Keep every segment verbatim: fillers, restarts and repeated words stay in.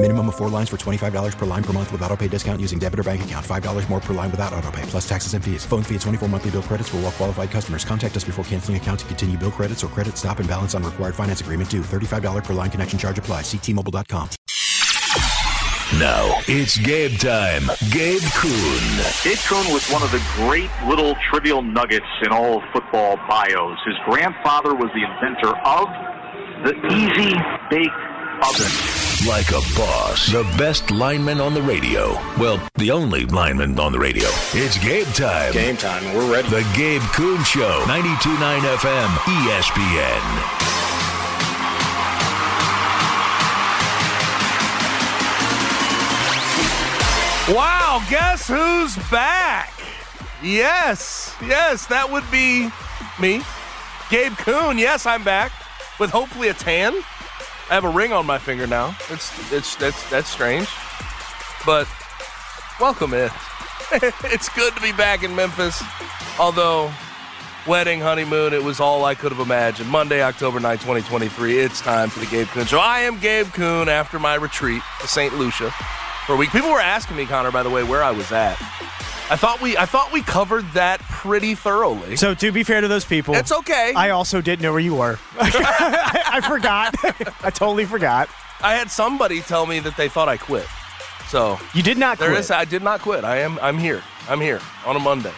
Minimum of four lines for twenty-five dollars per line per month with autopay discount using debit or bank account. five dollars more per line without autopay, plus taxes and fees. Phone fee at twenty-four monthly bill credits for well qualified customers. Contact us before canceling account to continue bill credits or credit stop and balance on required finance agreement due. thirty-five dollars per line connection charge applies. See T Mobile dot com. Now it's Gabe time. Gabe Kuhn. Gabe Kuhn was one of the great little trivial nuggets in all of football bios. His grandfather was the inventor of the Easy Bake Oven. Like a boss, the best lineman on the radio. Well, the only lineman on the radio. It's Gabe time. Game time. We're ready. The Gabe Kuhn Show, ninety-two point nine F M, E S P N. Wow, guess who's back? Yes, yes, that would be me, Gabe Kuhn. Yes, I'm back with hopefully a tan. I have a ring on my finger now. It's it's that's that's strange, but welcome in. It's good to be back in Memphis. Although wedding, honeymoon, it was all I could have imagined. Monday, October ninth, twenty twenty-three. It's time for the Gabe Kuhn Show. I am Gabe Kuhn after my retreat to Saint Lucia for a week. People were asking me, Connor, by the way, where I was at. I thought we I thought we covered that pretty thoroughly. So to be fair to those people, it's okay. I also didn't know where you were. I, I forgot. I totally forgot. I had somebody tell me that they thought I quit. So you did not. There quit. Is, I did not quit. I am. I'm here. I'm here on a Monday,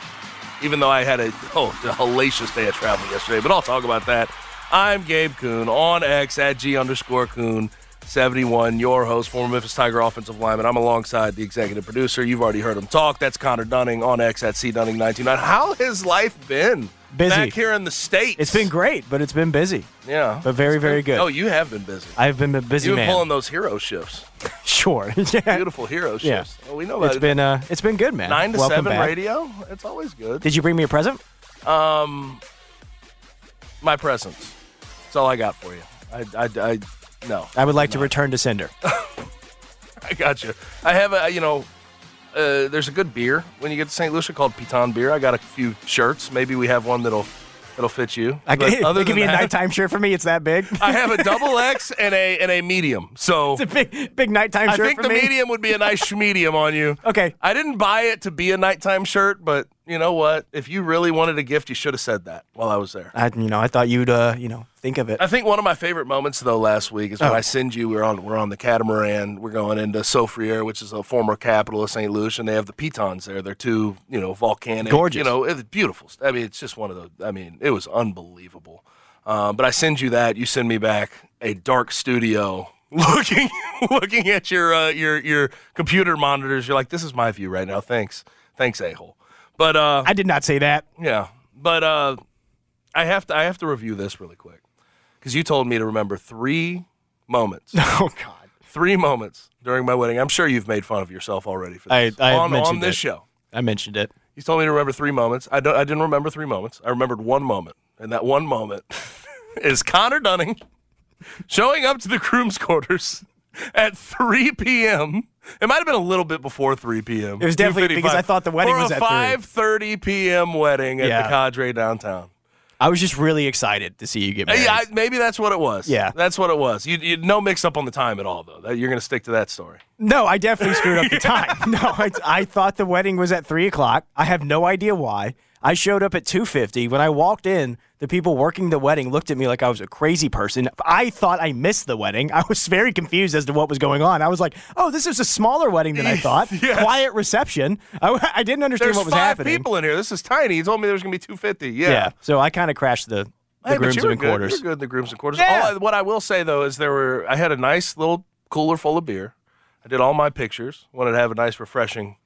even though I had a oh a hellacious day of travel yesterday. But I'll talk about that. I'm Gabe Kuhn on X at G underscore Kuhn. seventy-one, your host, former Memphis Tiger offensive lineman. I'm alongside the executive producer. You've already heard him talk. That's Connor Dunning on X at C Dunning nine two nine. How has life been? Busy. Back here in the States. It's been great, but it's been busy. Yeah. But very, been, very good. Oh, you have been busy. I've been a busy You've man. You've been pulling those hero shifts. Sure. Yeah. Beautiful hero shifts. Yeah. Oh, we know about it's it. Been, uh, it's been good, man. nine to Welcome seven back. Radio. It's always good. Did you bring me a present? Um, My presents. That's all I got for you. I... I, I No. I would like no. to return to Cinder. I got you. I have a, you know, uh, there's a good beer when you get to Saint Lucia called Piton Beer. I got a few shirts. Maybe we have one that'll that'll fit you. I can, other it could be a nighttime shirt for me. It's that big. I have a double X and a and a medium. So it's a big big nighttime I shirt. I think for the me. medium would be a nice medium on you. Okay. I didn't buy it to be a nighttime shirt, but you know what? If you really wanted a gift, you should have said that while I was there. I, you know, I thought you'd, uh, you know. Think of it. I think one of my favorite moments though last week is when oh. I send you. We're on we're on the catamaran. We're going into Soufriere, which is a former capital of Saint Lucia, and they have the pitons there. They're two, you know, volcanic, gorgeous. You know, it's beautiful. I mean, it's just one of those. I mean, it was unbelievable. Uh, but I send you that. You send me back a dark studio. Looking, looking at your uh, your your computer monitors. You're like, this is my view right now. Thanks, thanks, a-hole. But uh, I did not say that. Yeah, but uh, I have to I have to review this really quick. Because you told me to remember three moments. Oh, God. Three moments during my wedding. I'm sure you've made fun of yourself already for this. I, I on, mentioned on this it. show. I mentioned it. You told me to remember three moments. I, don't, I didn't remember three moments. I remembered one moment. And that one moment is Connor Dunning showing up to the groom's quarters at three p.m. It might have been a little bit before three p.m. It was definitely because I thought the wedding was at three. For a five thirty p.m. wedding at yeah. the Cadre downtown. I was just really excited to see you get married. Yeah, I, maybe that's what it was. Yeah. That's what it was. You, you no mix-up on the time at all, though. You're going to stick to that story. No, I definitely screwed up the time. No, I, I thought the wedding was at three o'clock. I have no idea why. I showed up at two fifty. When I walked in, the people working the wedding looked at me like I was a crazy person. I thought I missed the wedding. I was very confused as to what was going on. I was like, oh, this is a smaller wedding than I thought. Yes. Quiet reception. I, I didn't understand There's what was happening. There's five people in here. This is tiny. He told me there was going to be two fifty. Yeah. Yeah. So I kind of crashed the, the hey, grooms and quarters. You were good in the grooms and quarters. Yeah. All I, what I will say, though, is there were I had a nice little cooler full of beer. I did all my pictures. Wanted to have a nice, refreshing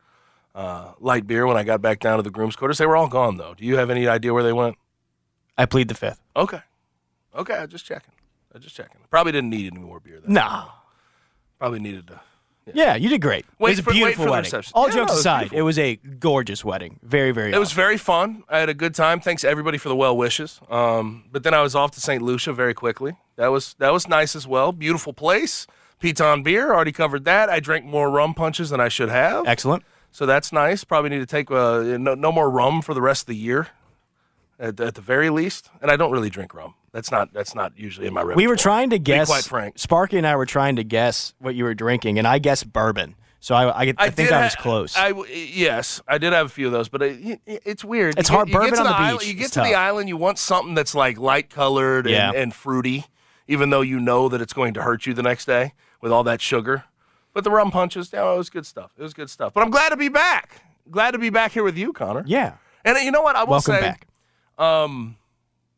uh, light beer when I got back down to the groom's quarters. They were all gone, though. Do you have any idea where they went? I plead the fifth. Okay. Okay, I'm just checking. I'm just checking. Probably didn't need any more beer. No. Nah. Probably needed to. Yeah. yeah, you did great. Wait, it was a beautiful for, wedding. All yeah, jokes no, aside, beautiful. It was a gorgeous wedding. Very, very It awesome. was very fun. I had a good time. Thanks, everybody, for the well wishes. Um, but then I was off to Saint Lucia very quickly. That was that was nice as well. Beautiful place. Piton beer, already covered that. I drank more rum punches than I should have. Excellent. So that's nice. Probably need to take uh, no, no more rum for the rest of the year, at, at the very least. And I don't really drink rum. That's not that's not usually in my repertoire. We were trying to guess. Be quite frank. Sparky and I were trying to guess what you were drinking, and I guessed bourbon. So I I, I, I think I was ha- close. I, yes, I did have a few of those, but it, it, it's weird. It's you, hard. You bourbon on the, the island, beach. You get it's to tough. the island, you want something that's like light colored and, yeah. and fruity, even though you know that it's going to hurt you the next day with all that sugar. But the rum punches, yeah, it was good stuff. It was good stuff. But I'm glad to be back. Glad to be back here with you, Connor. Yeah. And you know what? I will Welcome say. Welcome back. Um,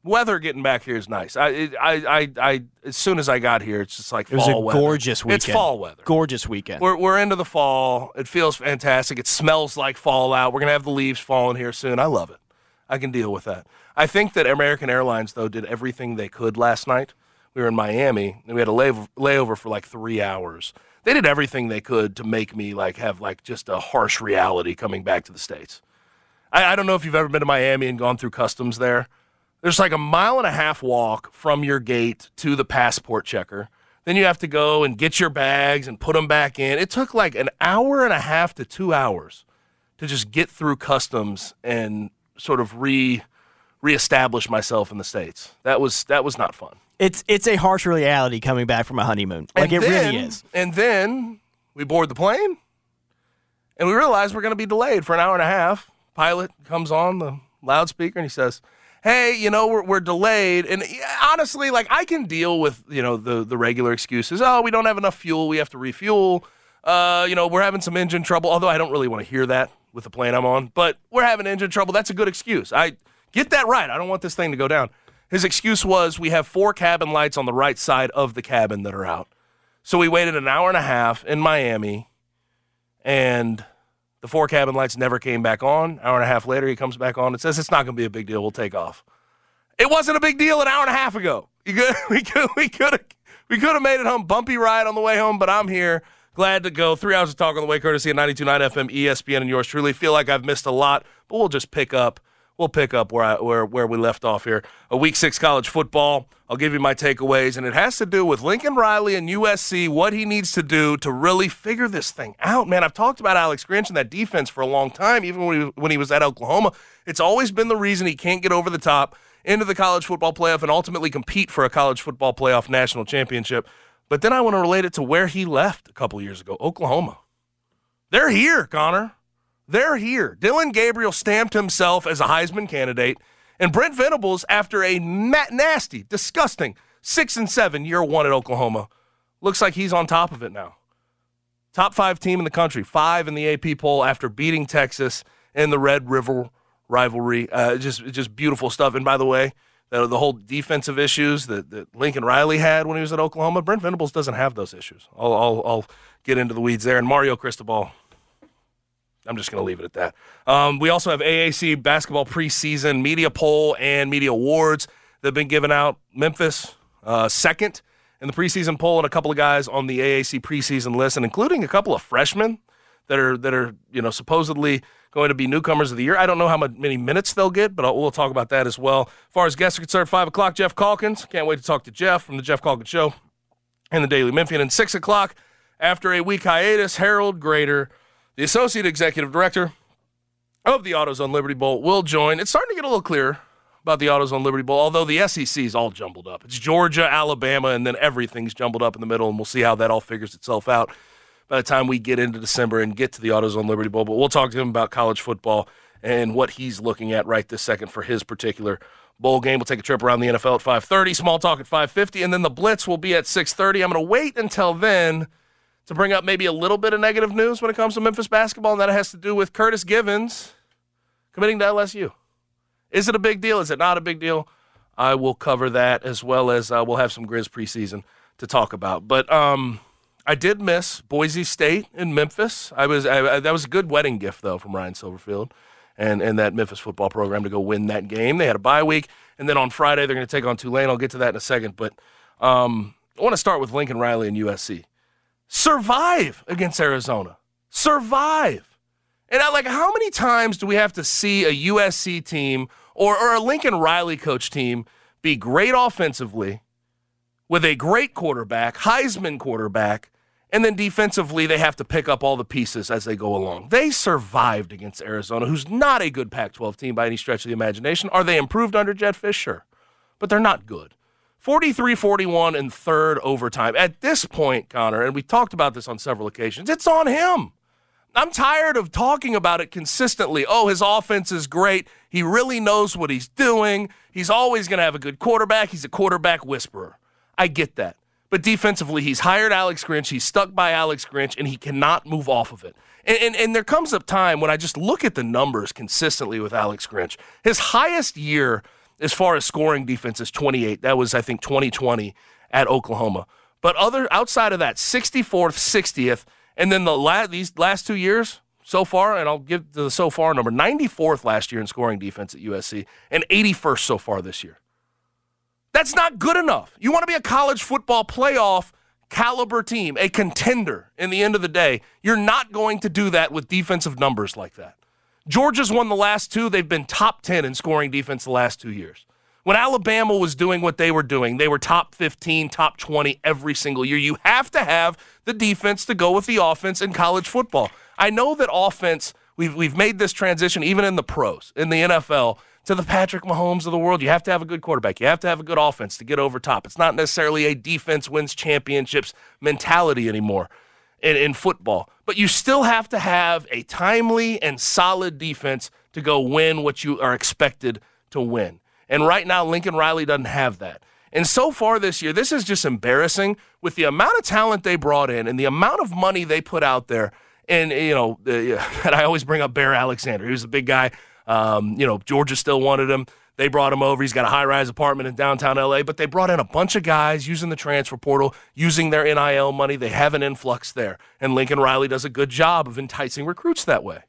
Weather getting back here is nice. I, I, I, I, as soon as I got here, it's just like fall weather. It was a gorgeous weekend. It's fall weather. Gorgeous weekend. We're we're into the fall. It feels fantastic. It smells like fall out. We're gonna have the leaves falling here soon. I love it. I can deal with that. I think that American Airlines though did everything they could last night. We were in Miami and we had a lay- layover for like three hours. They did everything they could to make me like have like just a harsh reality coming back to the States. I, I don't know if you've ever been to Miami and gone through customs there. There's like a mile and a half walk from your gate to the passport checker. Then you have to go and get your bags and put them back in. It took like an hour and a half to two hours to just get through customs and sort of re reestablish myself in the States. That was that was not fun. It's it's a harsh reality coming back from a honeymoon. Like and it then, really is. And then we board the plane and we realize we're going to be delayed for an hour and a half. Pilot comes on the loudspeaker and he says, hey, you know, we're we're delayed. And honestly, like, I can deal with, you know, the, the regular excuses. Oh, we don't have enough fuel. We have to refuel. Uh, you know, we're having some engine trouble, although I don't really want to hear that with the plane I'm on. But we're having engine trouble. That's a good excuse. I get that right. I don't want this thing to go down. His excuse was we have four cabin lights on the right side of the cabin that are out. So we waited an hour and a half in Miami, and the four cabin lights never came back on. An hour and a half later, he comes back on and says, it's not going to be a big deal. We'll take off. It wasn't a big deal an hour and a half ago. You could, we could we could have we could have made it home. Bumpy ride on the way home, but I'm here. Glad to go. Three hours of talk on the way, courtesy of ninety-two point nine F M, E S P N, and yours truly. Feel like I've missed a lot, but we'll just pick up. We'll pick up where, I, where, where we left off here. A week six college football. I'll give you my takeaways, and it has to do with Lincoln Riley and U S C, what he needs to do to really figure this thing out. Man, I've talked about Alex Grinch and that defense for a long time, even when he, when he was at Oklahoma. It's always been the reason he can't get over the top into the college football playoff and ultimately compete for a college football playoff national championship. But then I want to relate it to where he left a couple years ago, Oklahoma. They're here, Connor. They're here. Dylan Gabriel stamped himself as a Heisman candidate, and Brent Venables, after a nasty, disgusting six and seven year one at Oklahoma, looks like he's on top of it now. Top five team in the country, five in the A P poll after beating Texas in the Red River rivalry. Uh, just, just beautiful stuff. And by the way, the, the whole defensive issues that, that Lincoln Riley had when he was at Oklahoma, Brent Venables doesn't have those issues. I'll, I'll, I'll get into the weeds there. And Mario Cristobal. I'm just going to leave it at that. Um, we also have A A C basketball preseason media poll and media awards that have been given out. Memphis, uh, second in the preseason poll, and a couple of guys on the A A C preseason list, and including a couple of freshmen that are that are you know supposedly going to be newcomers of the year. I don't know how many minutes they'll get, but I'll, we'll talk about that as well. As far as guests are concerned, five o'clock, Jeff Calkins. Can't wait to talk to Jeff from the Jeff Calkins Show and the Daily Memphian. And six o'clock, after a week hiatus, Harold Grader, the Associate Executive Director of the AutoZone Liberty Bowl, will join. It's starting to get a little clearer about the AutoZone Liberty Bowl, although the S E C is all jumbled up. It's Georgia, Alabama, and then everything's jumbled up in the middle, and we'll see how that all figures itself out by the time we get into December and get to the AutoZone Liberty Bowl. But we'll talk to him about college football and what he's looking at right this second for his particular bowl game. We'll take a trip around the N F L at five thirty, Small Talk at five fifty, and then the Blitz will be at six thirty. I'm going to wait until then to bring up maybe a little bit of negative news when it comes to Memphis basketball, and that has to do with Curtis Givens committing to L S U. Is it a big deal? Is it not a big deal? I will cover that, as well as uh, we'll have some Grizz preseason to talk about. But um, I did miss Boise State and Memphis. I was I, I, that was a good wedding gift though from Ryan Silverfield and and that Memphis football program to go win that game. They had a bye week, and then on Friday they're going to take on Tulane. I'll get to that in a second, but um, I want to start with Lincoln Riley and U S C. Survive against Arizona. Survive. And I, like, how many times do we have to see a U S C team or, or a Lincoln Riley coach team be great offensively with a great quarterback, Heisman quarterback, and then defensively they have to pick up all the pieces as they go along? They survived against Arizona, who's not a good Pac twelve team by any stretch of the imagination. Are they improved under Jed Fish? Sure. But they're not good. forty-three forty-one in third overtime. At this point, Connor, and we talked about this on several occasions, it's on him. I'm tired of talking about it consistently. Oh, his offense is great. He really knows what he's doing. He's always going to have a good quarterback. He's a quarterback whisperer. I get that. But defensively, he's hired Alex Grinch. He's stuck by Alex Grinch, and he cannot move off of it. And, and, and there comes a time when I just look at the numbers consistently with Alex Grinch. His highest year as far as scoring defense is twenty-eight. That was, I think, twenty twenty at Oklahoma. But other outside of that, sixty-fourth, sixtieth, and then the la- these last two years so far, and I'll give the so far number, ninety-fourth last year in scoring defense at U S C and eighty-first so far this year. That's not good enough. You want to be a college football playoff caliber team, a contender in the end of the day. You're not going to do that with defensive numbers like that. Georgia's won the last two. They've been top ten in scoring defense the last two years. When Alabama was doing what they were doing, they were top fifteen, top twenty every single year. You have to have the defense to go with the offense in college football. I know that offense, we've we've made this transition even in the pros, in the N F L, to the Patrick Mahomes of the world. You have to have a good quarterback. You have to have a good offense to get over top. It's not necessarily a defense wins championships mentality anymore in, in football. But you still have to have a timely and solid defense to go win what you are expected to win. And right now, Lincoln Riley doesn't have that. And so far this year, this is just embarrassing with the amount of talent they brought in and the amount of money they put out there. And, you know, uh, and I always bring up Bear Alexander. He was a big guy. Um, you know, Georgia still wanted him. They brought him over. He's got a high-rise apartment in downtown L A, but they brought in a bunch of guys using the transfer portal, using their N I L money. They have an influx there. And Lincoln Riley does a good job of enticing recruits that way.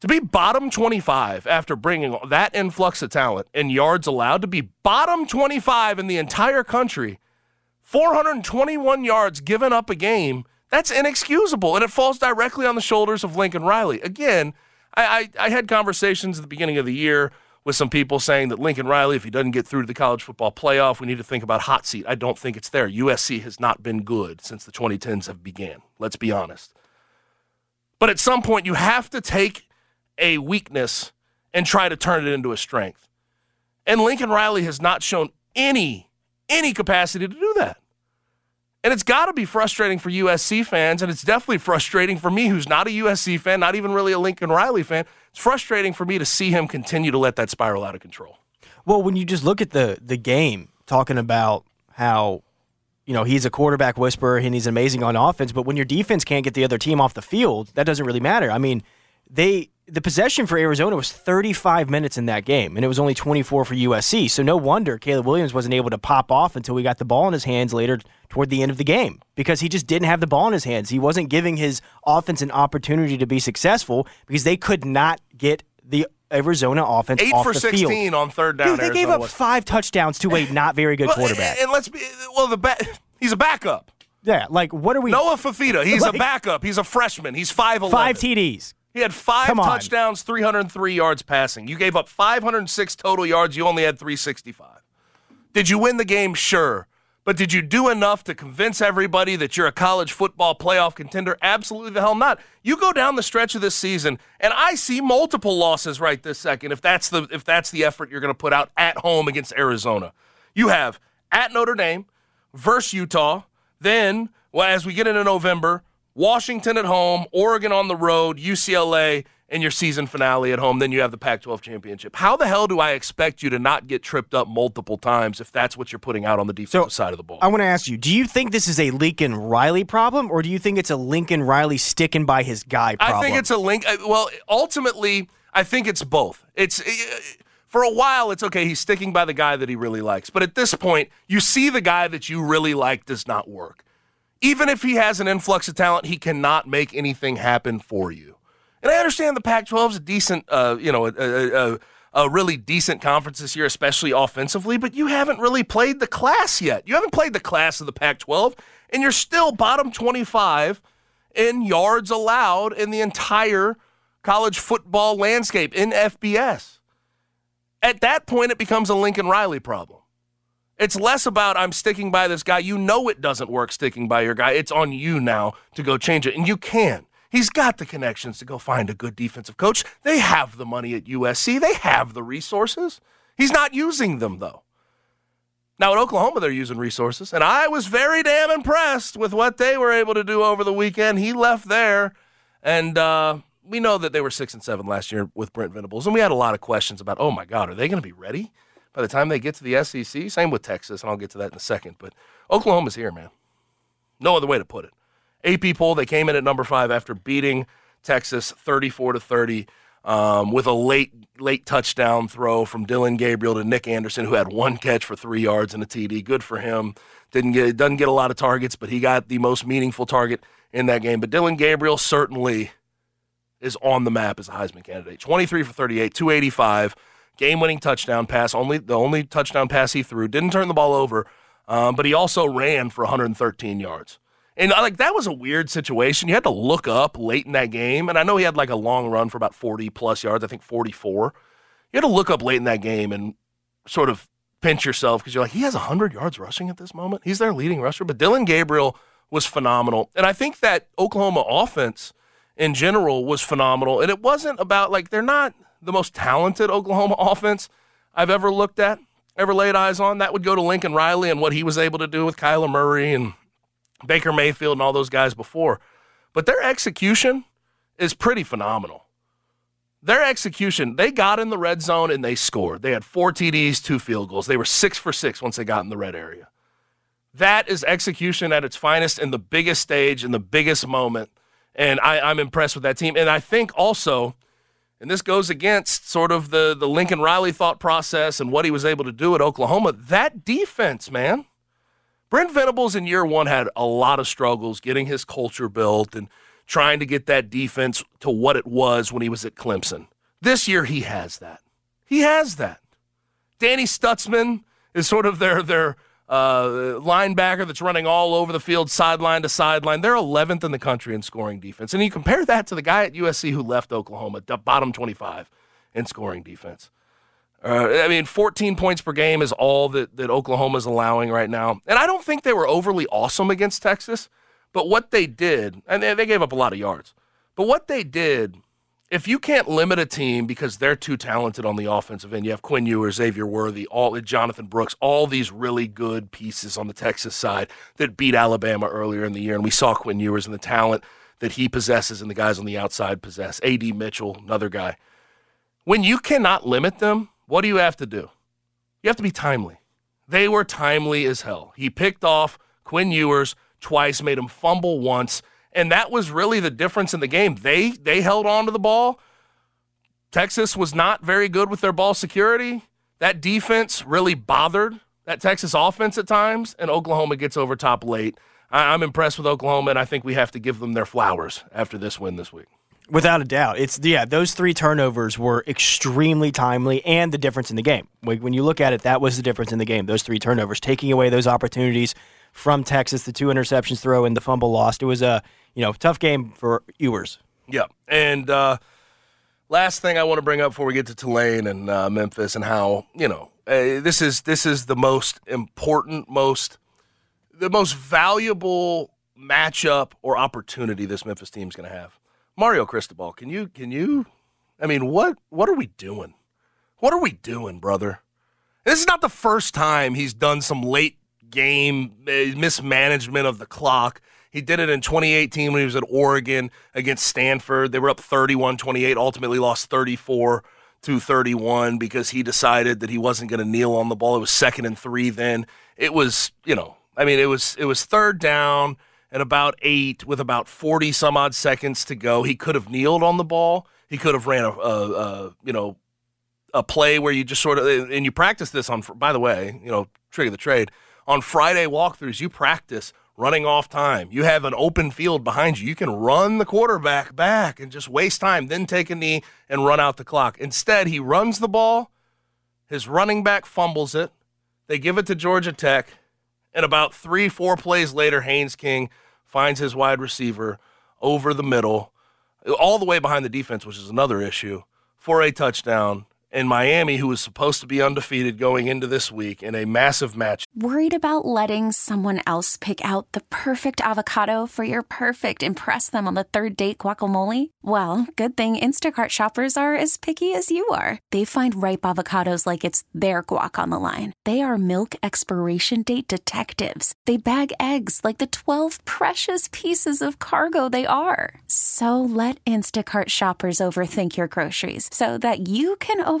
To be bottom twenty-five after bringing that influx of talent and yards allowed, to be bottom twenty-five in the entire country, four hundred twenty-one yards given up a game, that's inexcusable, and it falls directly on the shoulders of Lincoln Riley. Again, I, I, I had conversations at the beginning of the year with some people saying that Lincoln Riley, if he doesn't get through to the college football playoff, we need to think about hot seat. I don't think it's there. U S C has not been good since the twenty tens have began. Let's be honest. But at some point, you have to take a weakness and try to turn it into a strength. And Lincoln Riley has not shown any, any capacity to do that. And it's got to be frustrating for U S C fans, and it's definitely frustrating for me, who's not a U S C fan, not even really a Lincoln Riley fan. It's frustrating for me to see him continue to let that spiral out of control. Well, when you just look at the the game, talking about how, you know, he's a quarterback whisperer and he's amazing on offense, but when your defense can't get the other team off the field, that doesn't really matter. I mean, they the possession for Arizona was thirty-five minutes in that game, and it was only twenty-four for U S C. So no wonder Caleb Williams wasn't able to pop off until we got the ball in his hands later toward the end of the game, because he just didn't have the ball in his hands. He wasn't giving his offense an opportunity to be successful because they could not get the Arizona offense Eight off the field. eight for sixteen on third down. Dude, they Arizona gave up was. five touchdowns to a not very good well, quarterback. And let's be well, the ba- he's a backup. Yeah, like what are we? Noah Fafita, he's like, a backup. He's a freshman. He's five eleven. Five T Ds. He had five touchdowns, three hundred three yards passing. You gave up five hundred six total yards. You only had three sixty-five. Did you win the game? Sure. But did you do enough to convince everybody that you're a college football playoff contender? Absolutely the hell not. You go down the stretch of this season, and I see multiple losses right this second if that's the if that's the effort you're going to put out at home against Arizona. You have at Notre Dame versus Utah. Then, well, as we get into November, Washington at home, Oregon on the road, U C L A, and your season finale at home. Then you have the Pac twelve championship. How the hell do I expect you to not get tripped up multiple times if that's what you're putting out on the defensive so, side of the ball? I want to ask you, do you think this is a Lincoln Riley problem, or do you think it's a Lincoln Riley sticking by his guy problem? I think it's a link. Well, ultimately, I think it's both. It's for a while, it's okay, he's sticking by the guy that he really likes. But at this point, you see the guy that you really like does not work. even if he has an influx of talent, he cannot make anything happen for you. And I understand the Pac twelve is a decent, uh, you know, a, a, a, a really decent conference this year, especially offensively, but you haven't really played the class yet. You haven't played the class of the Pac twelve, and you're still bottom twenty-five in yards allowed in the entire college football landscape in F B S. At that point, it becomes a Lincoln Riley problem. It's less about I'm sticking by this guy. You know it doesn't work sticking by your guy. It's on you now to go change it, and you can. He's got the connections to go find a good defensive coach. They have the money at U S C. They have the resources. He's not using them, though. Now, at Oklahoma, they're using resources, and I was very damn impressed with what they were able to do over the weekend. He left there, and uh, we know that they were six and seven last year with Brent Venables, and we had a lot of questions about, oh, my God, are they going to be ready by the time they get to the S E C? Same with Texas, and I'll get to that in a second. But Oklahoma's here, man. No other way to put it. A P poll, they came in at number five after beating Texas thirty-four to thirty um, with a late late touchdown throw from Dylan Gabriel to Nick Anderson, who had one catch for three yards and a T D. Good for him. Didn't get doesn't get a lot of targets, but he got the most meaningful target in that game. But Dylan Gabriel certainly is on the map as a Heisman candidate. twenty-three for thirty-eight, two eighty-five, game-winning touchdown pass. Only the only touchdown pass he threw. Didn't turn the ball over, um, but he also ran for one hundred thirteen yards. And, like, that was a weird situation. You had to look up late in that game. And I know he had, like, a long run for about forty-plus yards, I think forty-four. You had to look up late in that game and sort of pinch yourself because you're like, he has one hundred yards rushing at this moment. He's their leading rusher. But Dylan Gabriel was phenomenal. And I think that Oklahoma offense in general was phenomenal. And it wasn't about, like, they're not the most talented Oklahoma offense I've ever looked at, ever laid eyes on. That would go to Lincoln Riley and what he was able to do with Kyler Murray and Baker Mayfield and all those guys before. But their execution is pretty phenomenal. Their execution, they got in the red zone and they scored. They had four T Ds, two field goals. They were six for six once they got in the red area. That is execution at its finest in the biggest stage, in the biggest moment. And I, I'm impressed with that team. And I think also, and this goes against sort of the, the Lincoln Riley thought process and what he was able to do at Oklahoma, that defense, man. Brent Venables in year one had a lot of struggles getting his culture built and trying to get that defense to what it was when he was at Clemson. This year he has that. He has that. Danny Stutzman is sort of their, their uh, linebacker that's running all over the field, sideline to sideline. They're eleventh in the country in scoring defense. And you compare that to the guy at U S C who left Oklahoma, bottom twenty-five in scoring defense. Uh, I mean, fourteen points per game is all that, that Oklahoma's allowing right now. And I don't think they were overly awesome against Texas, but what they did, and they, they gave up a lot of yards, but what they did, if you can't limit a team because they're too talented on the offensive end, you have Quinn Ewers, Xavier Worthy, all Jonathan Brooks, all these really good pieces on the Texas side that beat Alabama earlier in the year, and we saw Quinn Ewers and the talent that he possesses and the guys on the outside possess. A D. Mitchell, another guy. When you cannot limit them, what do you have to do? You have to be timely. They were timely as hell. He picked off Quinn Ewers twice, made him fumble once, and that was really the difference in the game. They they held on to the ball. Texas was not very good with their ball security. That defense really bothered that Texas offense at times, and Oklahoma gets over top late. I, I'm impressed with Oklahoma, and I think we have to give them their flowers after this win this week. Without a doubt. It's yeah, those three turnovers were extremely timely and the difference in the game. When you look at it, that was the difference in the game, those three turnovers, taking away those opportunities from Texas, the two interceptions throw and the fumble lost. It was a you know tough game for Ewers. Yeah, and uh, last thing I want to bring up before we get to Tulane and uh, Memphis and how, you know, uh, this is this is the most important, most the most valuable matchup or opportunity this Memphis team is going to have. Mario Cristobal, can you, can you, I mean, what, what are we doing? What are we doing, brother? This is not the first time he's done some late game mismanagement of the clock. He did it in twenty eighteen when he was at Oregon against Stanford. They were up thirty-one twenty-eight, ultimately lost thirty-four to thirty-one because he decided that he wasn't going to kneel on the ball. It was second and three then. It was, you know, I mean, it was, it was third down and about eight with about forty-some-odd seconds to go. He could have kneeled on the ball. He could have ran a, a, a, you know, a play where you just sort of – and you practice this on – by the way, you know, trigger the trade. On Friday walkthroughs, you practice running off time. You have an open field behind you. You can run the quarterback back and just waste time, then take a knee and run out the clock. Instead, he runs the ball. His running back fumbles it. They give it to Georgia Tech. And about three, four plays later, Haynes King finds his wide receiver over the middle, all the way behind the defense, which is another issue, for a touchdown. And Miami, who was supposed to be undefeated going into this week in a massive match. Worried about letting someone else pick out the perfect avocado for your perfect impress them on the third date guacamole? Well, good thing Instacart shoppers are as picky as you are. They find ripe avocados like it's their guac on the line. They are milk expiration date detectives. They bag eggs like the twelve precious pieces of cargo they are. So let Instacart shoppers overthink your groceries so that you can overthink.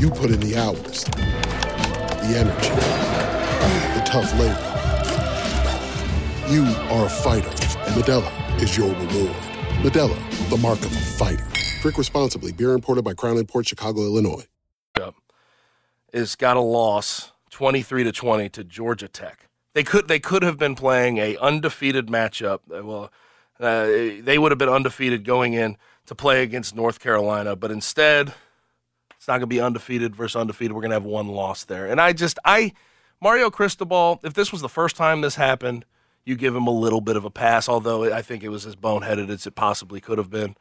You put in the hours, the energy, the tough labor. You are a fighter, and Modelo is your reward. Modelo, the mark of a fighter. Drink responsibly. Beer imported by Crown Imports, Chicago, Illinois. It's got a loss, twenty-three to twenty, to Georgia Tech. They could they could have been playing a undefeated matchup. Well, uh, they would have been undefeated going in to play against North Carolina, but instead. It's not going to be undefeated versus undefeated. We're going to have one loss there. And I just, I, Mario Cristobal, if this was the first time this happened, you give him a little bit of a pass, although I think it was as boneheaded as it possibly could have been.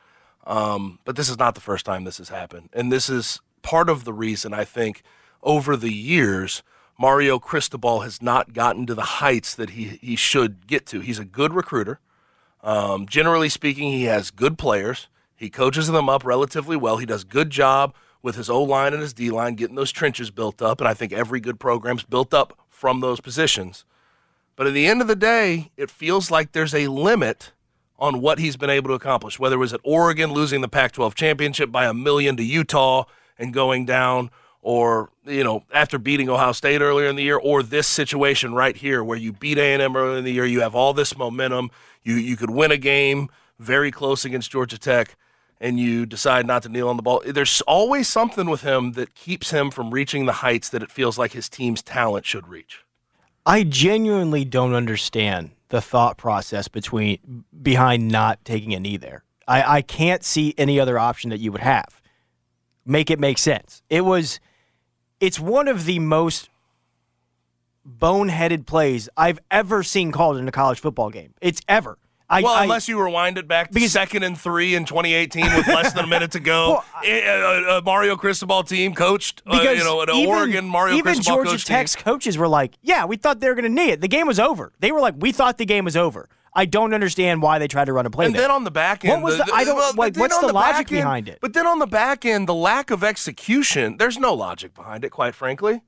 Um, but this is not the first time this has happened. And this is part of the reason I think over the years, Mario Cristobal has not gotten to the heights that he, he should get to. He's a good recruiter. Um, generally speaking, he has good players. He coaches them up relatively well. He does a good job with his O-line and his D-line, getting those trenches built up, and I think every good program's built up from those positions. But at the end of the day, it feels like there's a limit on what he's been able to accomplish, whether it was at Oregon losing the Pac twelve championship by a million to Utah and going down, or, you know, after beating Ohio State earlier in the year, or this situation right here where you beat A and M earlier in the year, you have all this momentum, you you could win a game very close against Georgia Tech, and you decide not to kneel on the ball. There's always something with him that keeps him from reaching the heights that it feels like his team's talent should reach. I genuinely don't understand the thought process between behind not taking a knee there. I, I can't see any other option that you would have. Make it make sense. It was, it's one of the most boneheaded plays I've ever seen called in a college football game. It's ever. I, well, I, unless you rewind it back to because, second and three in twenty eighteen with less than a minute to go, well, I, a, a Mario Cristobal team coached, uh, you know, an even, Oregon Mario Cristobal coached team. Even Georgia Tech's coaches were like, yeah, we thought they were going to knee it. The game was over. They were like, we thought the game was over. I don't understand why they tried to run a play. And there. Then on the back end, what was the, the, I don't, well, like, what's the, the logic end, behind it? But then on the back end, the lack of execution, there's no logic behind it, quite frankly.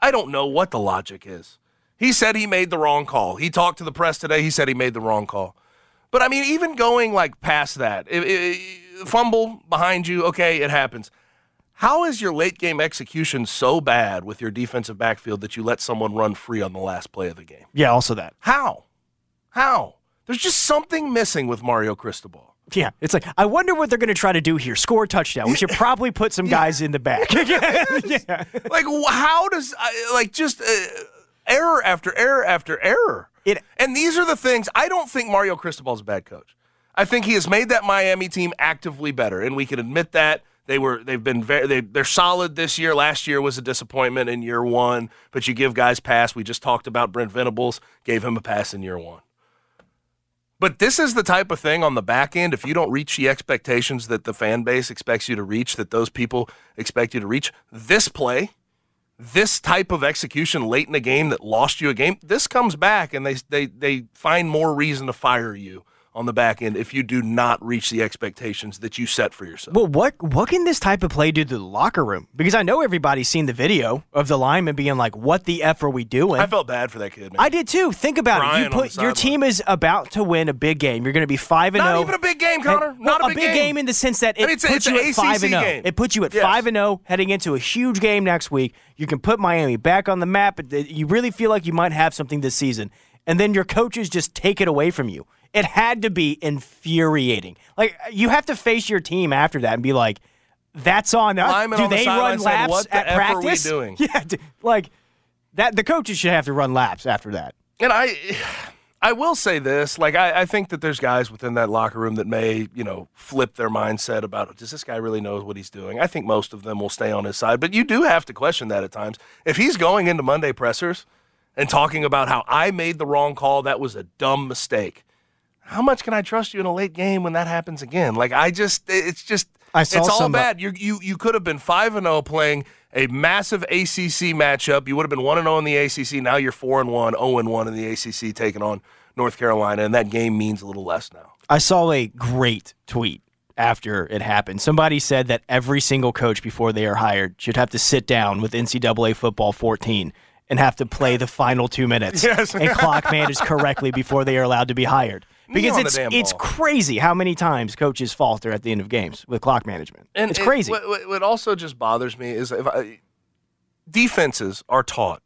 I don't know what the logic is. He said he made the wrong call. He talked to the press today. He said he made the wrong call. But, I mean, even going, like, past that, it, it, fumble behind you, okay, it happens. How is your late-game execution so bad with your defensive backfield that you let someone run free on the last play of the game? Yeah, also that. How? How? There's just something missing with Mario Cristobal. Yeah, it's like, I wonder what they're going to try to do here. Score a touchdown. We should probably put some guys yeah. in the back. yeah. Like, how does, like, just uh, error after error after error. It, and these are the things. I don't think Mario Cristobal's a bad coach. I think he has made that Miami team actively better, and we can admit that. They were, they've been very, they, they're solid this year. Last year was a disappointment in year one, but you give guys pass. We just talked about Brent Venables, gave him a pass in year one. But this is the type of thing on the back end, if you don't reach the expectations that the fan base expects you to reach, that those people expect you to reach, this play, this type of execution late in a game that lost you a game, this comes back and they they they find more reason to fire you on the back end if you do not reach the expectations that you set for yourself. Well, what what can this type of play do to the locker room? Because I know everybody's seen the video of the lineman being like, what the F are we doing? I felt bad for that kid, man. I did too. Think about Brian it. You put Your team line. is about to win a big game. You're going to be five and oh. Not even a big game, Connor. And, not well, a big, a big game. game in the sense that it I mean, it's puts a, it's you at five and oh. Game. It puts you at yes. five and oh heading into a huge game next week. You can put Miami back on the map. You really feel like you might have something this season. And then your coaches just take it away from you. It had to be infuriating. Like, you have to face your team after that and be like, that's on us. Lyman do on they the run laps what at practice? What the F are we doing? Yeah, d- like, that, the coaches should have to run laps after that. And I I will say this. Like, I, I think that there's guys within that locker room that may, you know, flip their mindset about, does this guy really know what he's doing? I think most of them will stay on his side. But you do have to question that at times. If he's going into Monday pressers and talking about how I made the wrong call, that was a dumb mistake. How much can I trust you in a late game when that happens again? Like, I just, it's just, I saw it's all some, bad. You you you could have been five and oh playing a massive A C C matchup. You would have been one and oh in the A C C. Now you're four and one, oh and one in the A C C, taking on North Carolina, and that game means a little less now. I saw a great tweet after it happened. Somebody said that every single coach before they are hired should have to sit down with N C double A Football fourteen and have to play the final two minutes yes. and clock manage correctly before they are allowed to be hired. Because it's it's crazy how many times coaches falter at the end of games with clock management. And it's it, crazy. What, what also just bothers me is if I, defenses are taught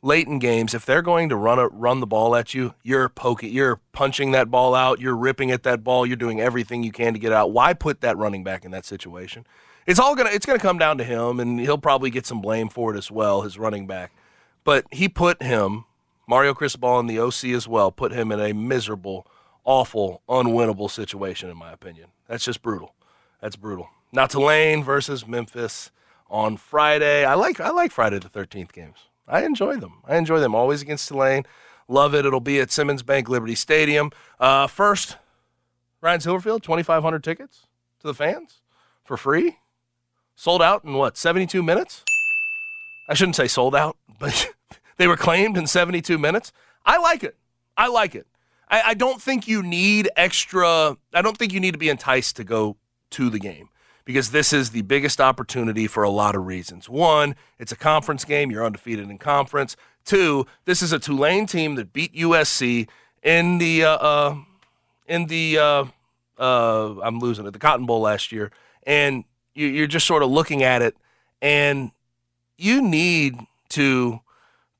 late in games, if they're going to run a, run the ball at you, you're poking, you're punching that ball out, you're ripping at that ball, you're doing everything you can to get out. Why put that running back in that situation? It's all gonna it's gonna come down to him, and he'll probably get some blame for it as well, his running back. But he put him, Mario Cristobal and the O C as well, put him in a miserable, awful, unwinnable situation, in my opinion. That's just brutal. That's brutal. Now, Tulane versus Memphis on Friday. I like I like Friday the thirteenth games. I enjoy them. I enjoy them. Always against Tulane. Love it. It'll be at Simmons Bank Liberty Stadium. Uh, first, Ryan Silverfield, twenty-five hundred tickets to the fans for free. Sold out in, what, seventy-two minutes? I shouldn't say sold out, but they were claimed in seventy-two minutes. I like it. I like it. I don't think you need extra – I don't think you need to be enticed to go to the game because this is the biggest opportunity for a lot of reasons. One, it's a conference game. You're undefeated in conference. Two, this is a Tulane team that beat U S C in the uh, – uh, in the uh, – uh, I'm losing it, the Cotton Bowl last year. And you, you're just sort of looking at it, and you need to –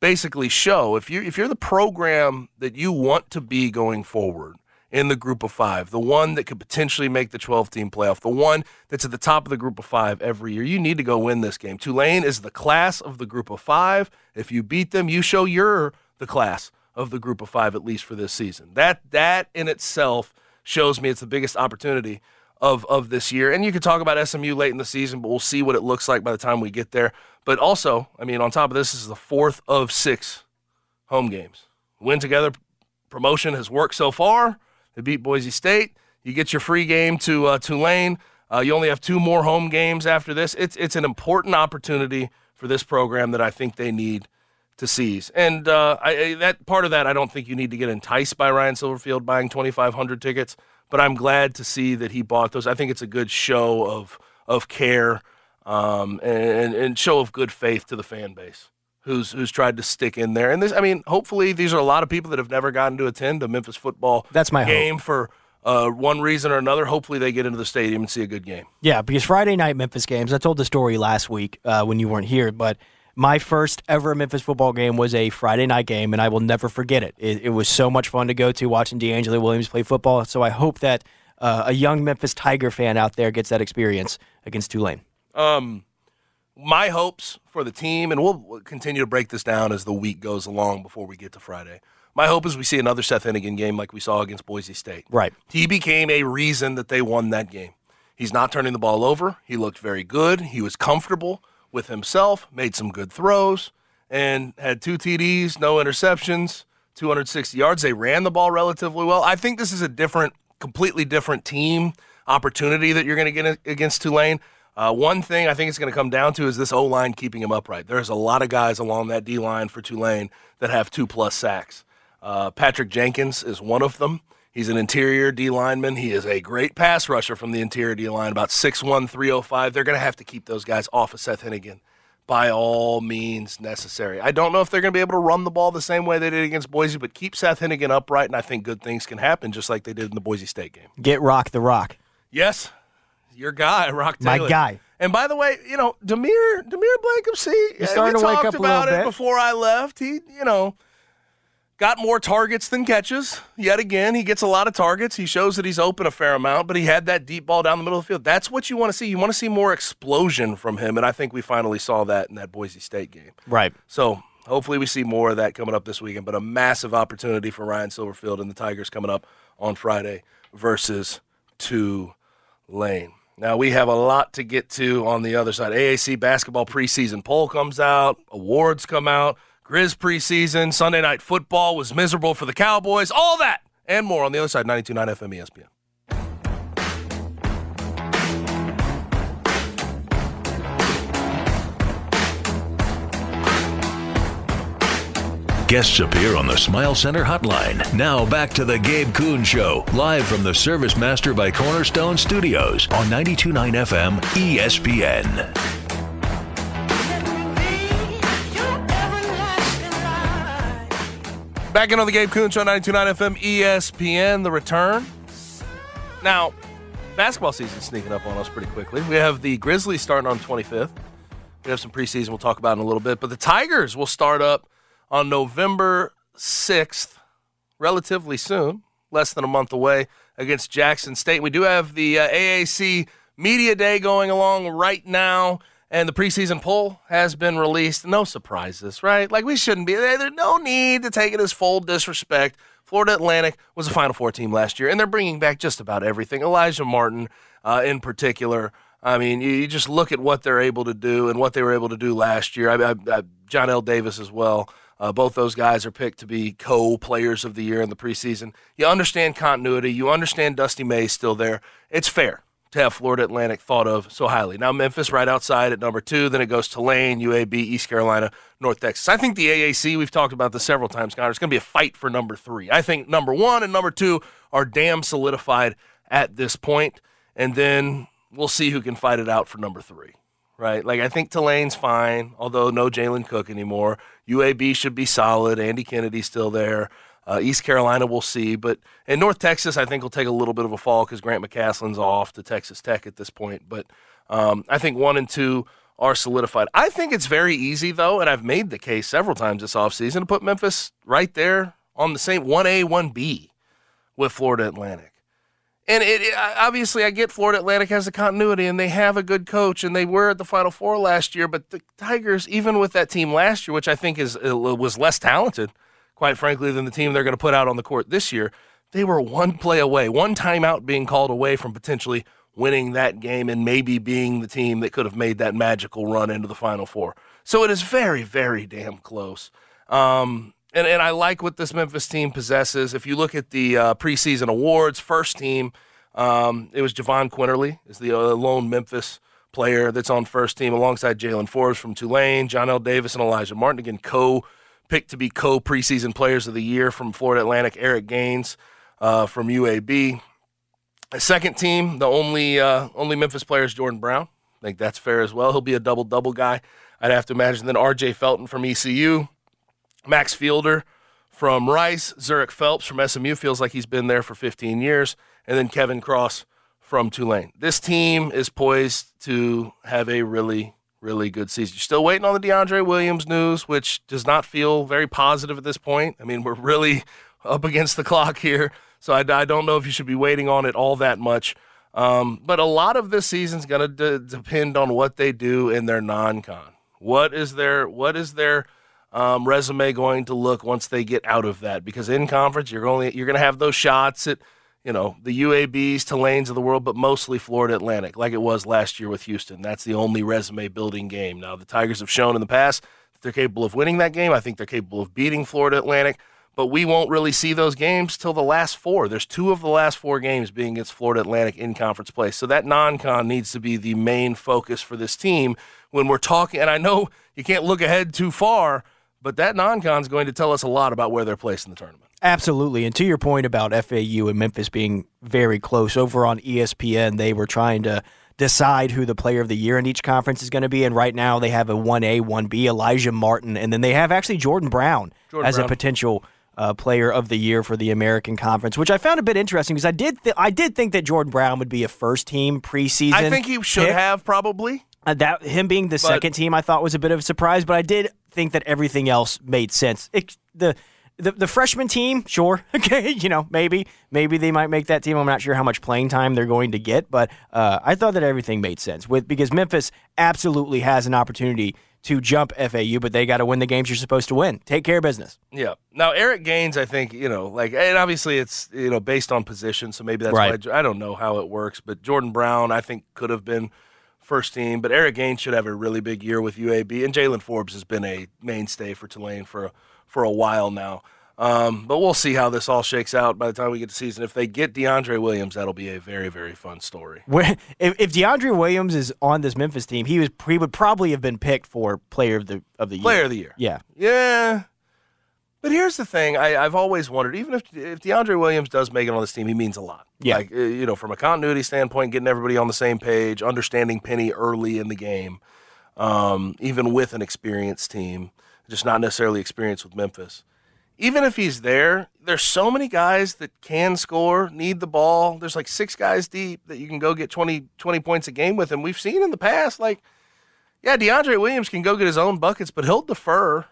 basically show if you if you're the program that you want to be going forward in the group of five, the one that could potentially make the twelve-team playoff, the one that's at the top of the group of five every year, you need to go win this game. Tulane is the class of the group of five. If you beat them, you show you're the class of the group of five, at least for this season. That that in itself shows me it's the biggest opportunity of of this year. And you could talk about S M U late in the season, but we'll see what it looks like by the time we get there. But also, I mean, on top of this, this is the fourth of six home games. Win together promotion has worked so far. They beat Boise State. You get your free game to uh, Tulane. Uh, you only have two more home games after this. It's it's an important opportunity for this program that I think they need to seize. And uh, I, that part of that, I don't think you need to get enticed by Ryan Silverfield buying twenty-five hundred tickets. But I'm glad to see that he bought those. I think it's a good show of of care. Um, and, and show of good faith to the fan base who's who's tried to stick in there. And this, I mean, hopefully these are a lot of people that have never gotten to attend a Memphis football That's my game hope. for uh, one reason or another. Hopefully they get into the stadium and see a good game. Yeah, because Friday night Memphis games, I told the story last week uh, when you weren't here, but my first ever Memphis football game was a Friday night game, and I will never forget it. It, it was so much fun to go to, watching D'Angelo Williams play football. So I hope that uh, a young Memphis Tiger fan out there gets that experience against Tulane. Um, my hopes for the team, and we'll continue to break this down as the week goes along before we get to Friday. My hope is we see another Seth Henigan game like we saw against Boise State. Right. He became a reason that they won that game. He's not turning the ball over. He looked very good. He was comfortable with himself, made some good throws, and had two T Ds, no interceptions, two hundred sixty yards. They ran the ball relatively well. I think this is a different, completely different team opportunity that you're going to get against Tulane. Uh, one thing I think it's going to come down to is this O-line keeping him upright. There's a lot of guys along that D-line for Tulane that have two-plus sacks. Uh, Patrick Jenkins is one of them. He's an interior D lineman. He is a great pass rusher from the interior D line, about six one, three oh five. They're going to have to keep those guys off of Seth Henigan by all means necessary. I don't know if they're going to be able to run the ball the same way they did against Boise, but keep Seth Henigan upright, and I think good things can happen just like they did in the Boise State game. Get Rock the Rock. Yes, your guy, Rock Taylor. My guy. And by the way, you know, Demir, Demir Blankham-See, he's starting to wake up a little bit. We talked about it before I left. He, you know, got more targets than catches. Yet again, he gets a lot of targets. He shows that he's open a fair amount, but he had that deep ball down the middle of the field. That's what you want to see. You want to see more explosion from him, and I think we finally saw that in that Boise State game. Right. So hopefully we see more of that coming up this weekend, but a massive opportunity for Ryan Silverfield and the Tigers coming up on Friday versus Tulane. Now, we have a lot to get to on the other side. A A C basketball preseason poll comes out. Awards come out. Grizz preseason, Sunday night football was miserable for the Cowboys, all that and more on the other side, ninety-two point nine F M E S P N. Guests appear on the Smile Center Hotline. Now back to the Gabe Kuhn Show, live from the Service Master by Cornerstone Studios on ninety-two point nine F M E S P N. Back in on the Gabe Kuhn Show, ninety-two point nine F M, E S P N, the return. Now, basketball season's sneaking up on us pretty quickly. We have the Grizzlies starting on the twenty-fifth. We have some preseason we'll talk about in a little bit. But the Tigers will start up on November sixth, relatively soon, less than a month away, against Jackson State. We do have the uh, A A C Media Day going along right now. And the preseason poll has been released. No surprises, right? Like, we shouldn't be. There's no need to take it as full disrespect. Florida Atlantic was a Final Four team last year, and they're bringing back just about everything. Elijah Martin uh, in particular. I mean, you, you just look at what they're able to do and what they were able to do last year. I, I, I, John L. Davis as well. Uh, both those guys are picked to be co-players of the year in the preseason. You understand continuity. You understand Dusty May's still there. It's fair to have Florida Atlantic thought of so highly. Now Memphis right outside at number two. Then it goes Tulane, U A B, East Carolina, North Texas. I think the A A C, we've talked about this several times, Connor, it's going to be a fight for number three. I think number one and number two are damn solidified at this point, and then we'll see who can fight it out for number three, right? Like, I think Tulane's fine, although no Jalen Cook anymore. U A B should be solid. Andy Kennedy's still there. Uh, East Carolina, we'll see. But in North Texas, I think will take a little bit of a fall because Grant McCaslin's off to Texas Tech at this point. But um, I think one and two are solidified. I think it's very easy, though, and I've made the case several times this offseason, to put Memphis right there on the same one A, one B with Florida Atlantic. And it, it obviously, I get Florida Atlantic has the continuity, and they have a good coach, and they were at the Final Four last year. But the Tigers, even with that team last year, which I think is was less talented, quite frankly, than the team they're going to put out on the court this year, they were one play away, one timeout being called away from potentially winning that game and maybe being the team that could have made that magical run into the Final Four. So it is very, very damn close. Um, and, and I like what this Memphis team possesses. If you look at the uh, preseason awards, first team, um, it was Javon Quinterly is the uh, lone Memphis player that's on first team alongside Jalen Forbes from Tulane, John L. Davis and Elijah Martin, again, co picked to be co-preseason players of the year from Florida Atlantic, Eric Gaines uh, from U A B. The second team, the only uh, only Memphis player is Jordan Brown. I think that's fair as well. He'll be a double-double guy, I'd have to imagine. Then R J Felton from E C U, Max Fielder from Rice, Zurich Phelps from S M U, feels like he's been there for fifteen years, and then Kevin Cross from Tulane. This team is poised to have a really Really good season. You're still waiting on the DeAndre Williams news, which does not feel very positive at this point. I mean, we're really up against the clock here, so I, I don't know if you should be waiting on it all that much. Um, but a lot of this season's going to de- depend on what they do in their non-con. What is their what is their um, resume going to look once they get out of that? Because in conference, you're only you're going to have those shots at, you know, the U A Bs, Tulanes of the world, but mostly Florida Atlantic, like it was last year with Houston. That's the only resume-building game. Now, the Tigers have shown in the past that they're capable of winning that game. I think they're capable of beating Florida Atlantic, but we won't really see those games till the last four. There's two of the last four games being against Florida Atlantic in conference play. So that non-con needs to be the main focus for this team when we're talking. And I know you can't look ahead too far, but that non-con is going to tell us a lot about where they're placed in the tournament. Absolutely. And to your point about F A U and Memphis being very close, over on E S P N, they were trying to decide who the player of the year in each conference is going to be. And right now they have a one A, one B, Elijah Martin, and then they have actually Jordan Brown Jordan as Brown. a potential uh, player of the year for the American Conference, which I found a bit interesting because I did th- I did think that Jordan Brown would be a first-team preseason. I think he should pick. have probably. Uh, that him being the but, second team I thought was a bit of a surprise, but I did think that everything else made sense. It, the The, the freshman team, sure, okay, you know, maybe. Maybe they might make that team. I'm not sure how much playing time they're going to get, but uh, I thought that everything made sense with because Memphis absolutely has an opportunity to jump F A U, but they got to win the games you're supposed to win. Take care of business. Yeah. Now, Eric Gaines, I think, you know, like, and obviously it's, you know, based on position, so maybe that's right. why I, I don't know how it works, but Jordan Brown, I think, could have been first team, but Eric Gaines should have a really big year with U A B, and Jalen Forbes has been a mainstay for Tulane for a for a while now. Um, but we'll see how this all shakes out by the time we get to season. If they get DeAndre Williams, that'll be a very, very fun story. When, if, if DeAndre Williams is on this Memphis team, he was he would probably have been picked for player of the of the year. Player of the year. Yeah. Yeah. But here's the thing. I, I've always wondered, even if, if DeAndre Williams does make it on this team, he means a lot. Yeah. Like, you know, from a continuity standpoint, getting everybody on the same page, understanding Penny early in the game, um, even with an experienced team. Just not necessarily experienced with Memphis. Even if he's there, there's so many guys that can score, need the ball. There's like six guys deep that you can go get twenty, twenty points a game with. And we've seen in the past, like, yeah, DeAndre Williams can go get his own buckets, but he'll defer.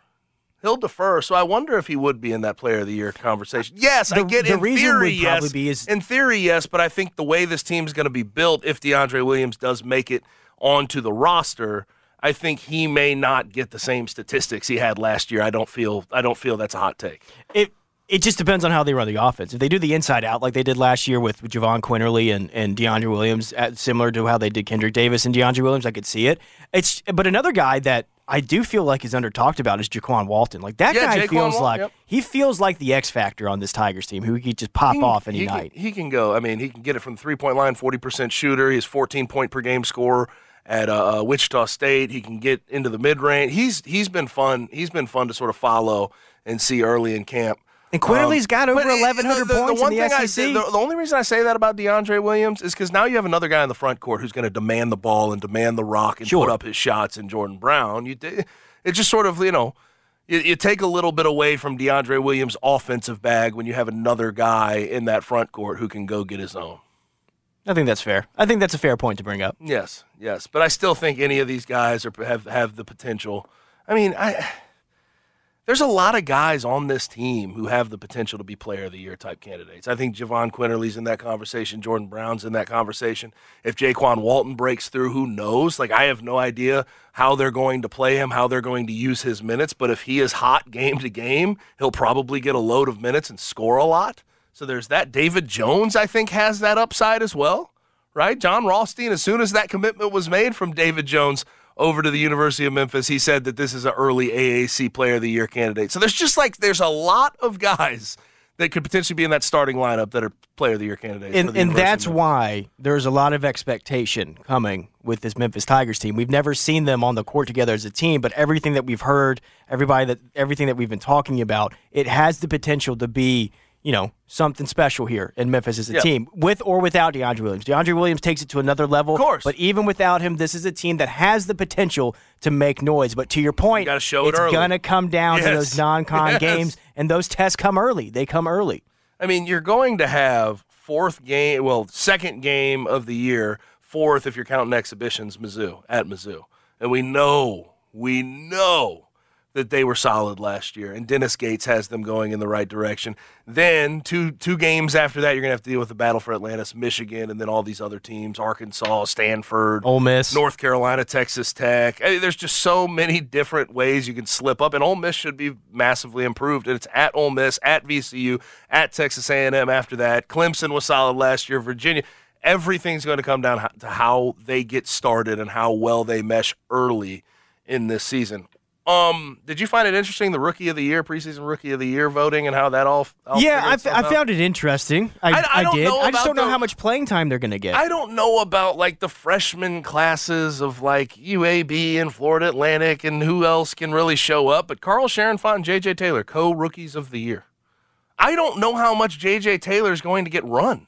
He'll defer. So I wonder if he would be in that player of the year conversation. Yes, the, I get the in reason theory, would probably yes. Be is- in theory, yes, but I think the way this team's going to be built, if DeAndre Williams does make it onto the roster, I think he may not get the same statistics he had last year. I don't feel I don't feel that's a hot take. It it just depends on how they run the offense. If they do the inside out like they did last year with Javon Quinterly and, and DeAndre Williams, at, similar to how they did Kendrick Davis and DeAndre Williams, I could see it. It's But another guy that I do feel like is under-talked about is Jaquan Walton. Like That yeah, guy Jaquan feels Walton, like yep. he feels like the X factor on this Tigers team who he could just pop he can, off any he night. Can, he can go. I mean, he can get it from the three-point line, forty percent shooter. He's fourteen-point-per-game scorer. At uh, Wichita State, he can get into the mid-range. He's he's been fun. He's been fun to sort of follow and see early in camp. And Quinterly's um, got over eleven hundred the, the, points the one in the thing S E C. I say, the, the only reason I say that about DeAndre Williams is because now you have another guy in the front court who's going to demand the ball and demand the rock and sure. put up his shots. And Jordan Brown, you it just sort of you know you, you take a little bit away from DeAndre Williams' offensive bag when you have another guy in that front court who can go get his own. I think that's fair. I think that's a fair point to bring up. Yes, yes. But I still think any of these guys are, have, have the potential. I mean, I there's a lot of guys on this team who have the potential to be player of the year type candidates. I think Javon Quinterly's in that conversation. Jordan Brown's in that conversation. If Jaquan Walton breaks through, who knows? Like, I have no idea how they're going to play him, how they're going to use his minutes. But if he is hot game to game, he'll probably get a load of minutes and score a lot. So there's that. David Jones, I think, has that upside as well, right? John Rothstein, as soon as that commitment was made from David Jones over to the University of Memphis, he said that this is an early A A C Player of the Year candidate. So there's just like there's a lot of guys that could potentially be in that starting lineup that are Player of the Year candidates. And, and that's why there's a lot of expectation coming with this Memphis Tigers team. We've never seen them on the court together as a team, but everything that we've heard, everybody that everything that we've been talking about, it has the potential to be – you know, something special here in Memphis as a yep. team, with or without DeAndre Williams. DeAndre Williams takes it to another level. Of course. But even without him, this is a team that has the potential to make noise. But to your point, you show it's it going to come down yes. to those non-con yes. games, and those tests come early. They come early. I mean, you're going to have fourth game, well, second game of the year, fourth if you're counting exhibitions, Mizzou, at Mizzou. And we know, we know. that they were solid last year, and Dennis Gates has them going in the right direction. Then two two games after that, you're going to have to deal with the battle for Atlantis, Michigan, and then all these other teams, Arkansas, Stanford, Ole Miss, North Carolina, Texas Tech. I mean, there's just so many different ways you can slip up, and Ole Miss should be massively improved. And it's at Ole Miss, at V C U, at Texas A and M after that. Clemson was solid last year, Virginia. Everything's going to come down to how they get started and how well they mesh early in this season. Um, did you find it interesting, the Rookie of the Year, preseason Rookie of the Year voting and how that all, all yeah, I, f- I found it interesting. I, I, I, I don't did. Know I just don't know the, how much playing time they're going to get. I don't know about, like, the freshman classes of, like, U A B and Florida Atlantic and who else can really show up, but Carl Scherenfont and J J. Taylor, co-Rookies of the Year. I don't know how much J J. Taylor is going to get run.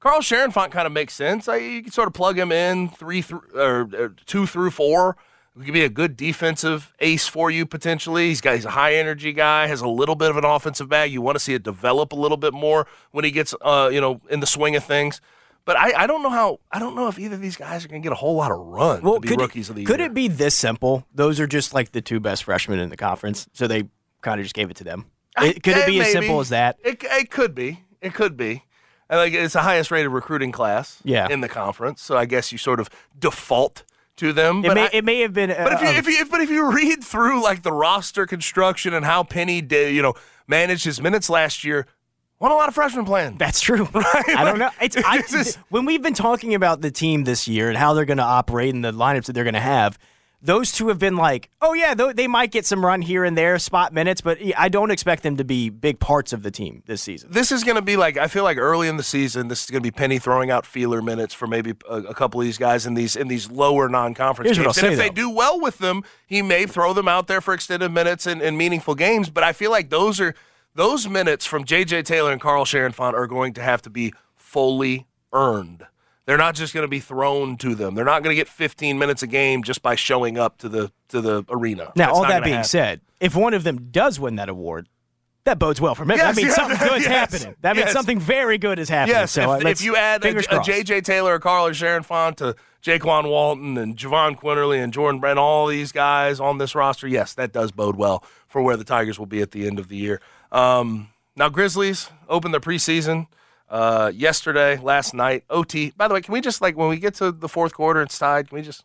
Carl Scherenfont kind of makes sense. I, you can sort of plug him in three th- or, or two through four. He could be a good defensive ace for you potentially. He's got, he's a high-energy guy, has a little bit of an offensive bag. You want to see it develop a little bit more when he gets uh, you know, in the swing of things. But I, I don't know how I don't know if either of these guys are going to get a whole lot of run well, to be rookies it, of the year. Could it be this simple? Those are just like the two best freshmen in the conference, so they kind of just gave it to them. It, could I, it be maybe. as simple as that? It, it could be. It could be. I like it's the highest-rated recruiting class yeah. in the conference, so I guess you sort of default to them. It, but may, I, it may have been. Uh, but if you, if you, if, but if you read through like the roster construction and how Penny did, you know, managed his minutes last year, won a lot of freshmen playing. That's true. Right? I like, don't know. It's, I, it's just, when we've been talking about the team this year and how they're going to operate and the lineups that they're going to have, those two have been like, oh yeah, they might get some run here and there, spot minutes, but I don't expect them to be big parts of the team this season. This is going to be like, I feel like early in the season, this is going to be Penny throwing out feeler minutes for maybe a, a couple of these guys in these in these lower non-conference Here's games. What I'll and say, if though. they do well with them, he may throw them out there for extended minutes and, and meaningful games. But I feel like those are those minutes from J J. Taylor and Carl Scherenfont are going to have to be fully earned. They're not just going to be thrown to them. They're not going to get fifteen minutes a game just by showing up to the to the arena. Now, all that being said, if one of them does win that award, that bodes well for Memphis. That means something good's happening. That means something very good is happening. Yes, so, if, if you add a, a J J. Taylor or Carl Scherenfont to Jaquan Walton and Javon Quinterly and Jordan Brown, all these guys on this roster, yes, that does bode well for where the Tigers will be at the end of the year. Um, now, Grizzlies open their preseason. Uh, yesterday, last night, O T. By the way, can we just, like, when we get to the fourth quarter, it's tied, can we just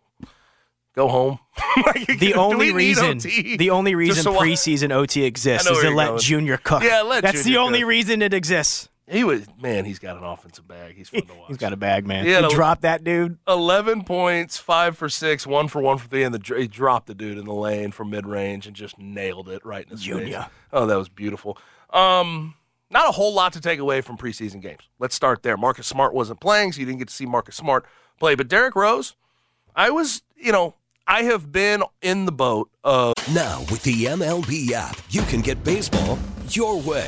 go home? like, the, only reason, the only reason so preseason I, O T exists is to let going. Junior cook. Yeah, let That's Junior the only cook. reason it exists. He was, man, he's got an offensive bag. He's fun to watch. He's got a bag, man. He, he dropped that dude. eleven points, five for six, one for one for three, and the, he dropped the dude in the lane from mid-range and just nailed it right in his Junior. face. Oh, that was beautiful. Um... Not a whole lot to take away from preseason games. Let's start there. Marcus Smart wasn't playing, so you didn't get to see Marcus Smart play. But Derrick Rose, I was, you know, I have been in the boat of... Now, with the M L B app, you can get baseball your way.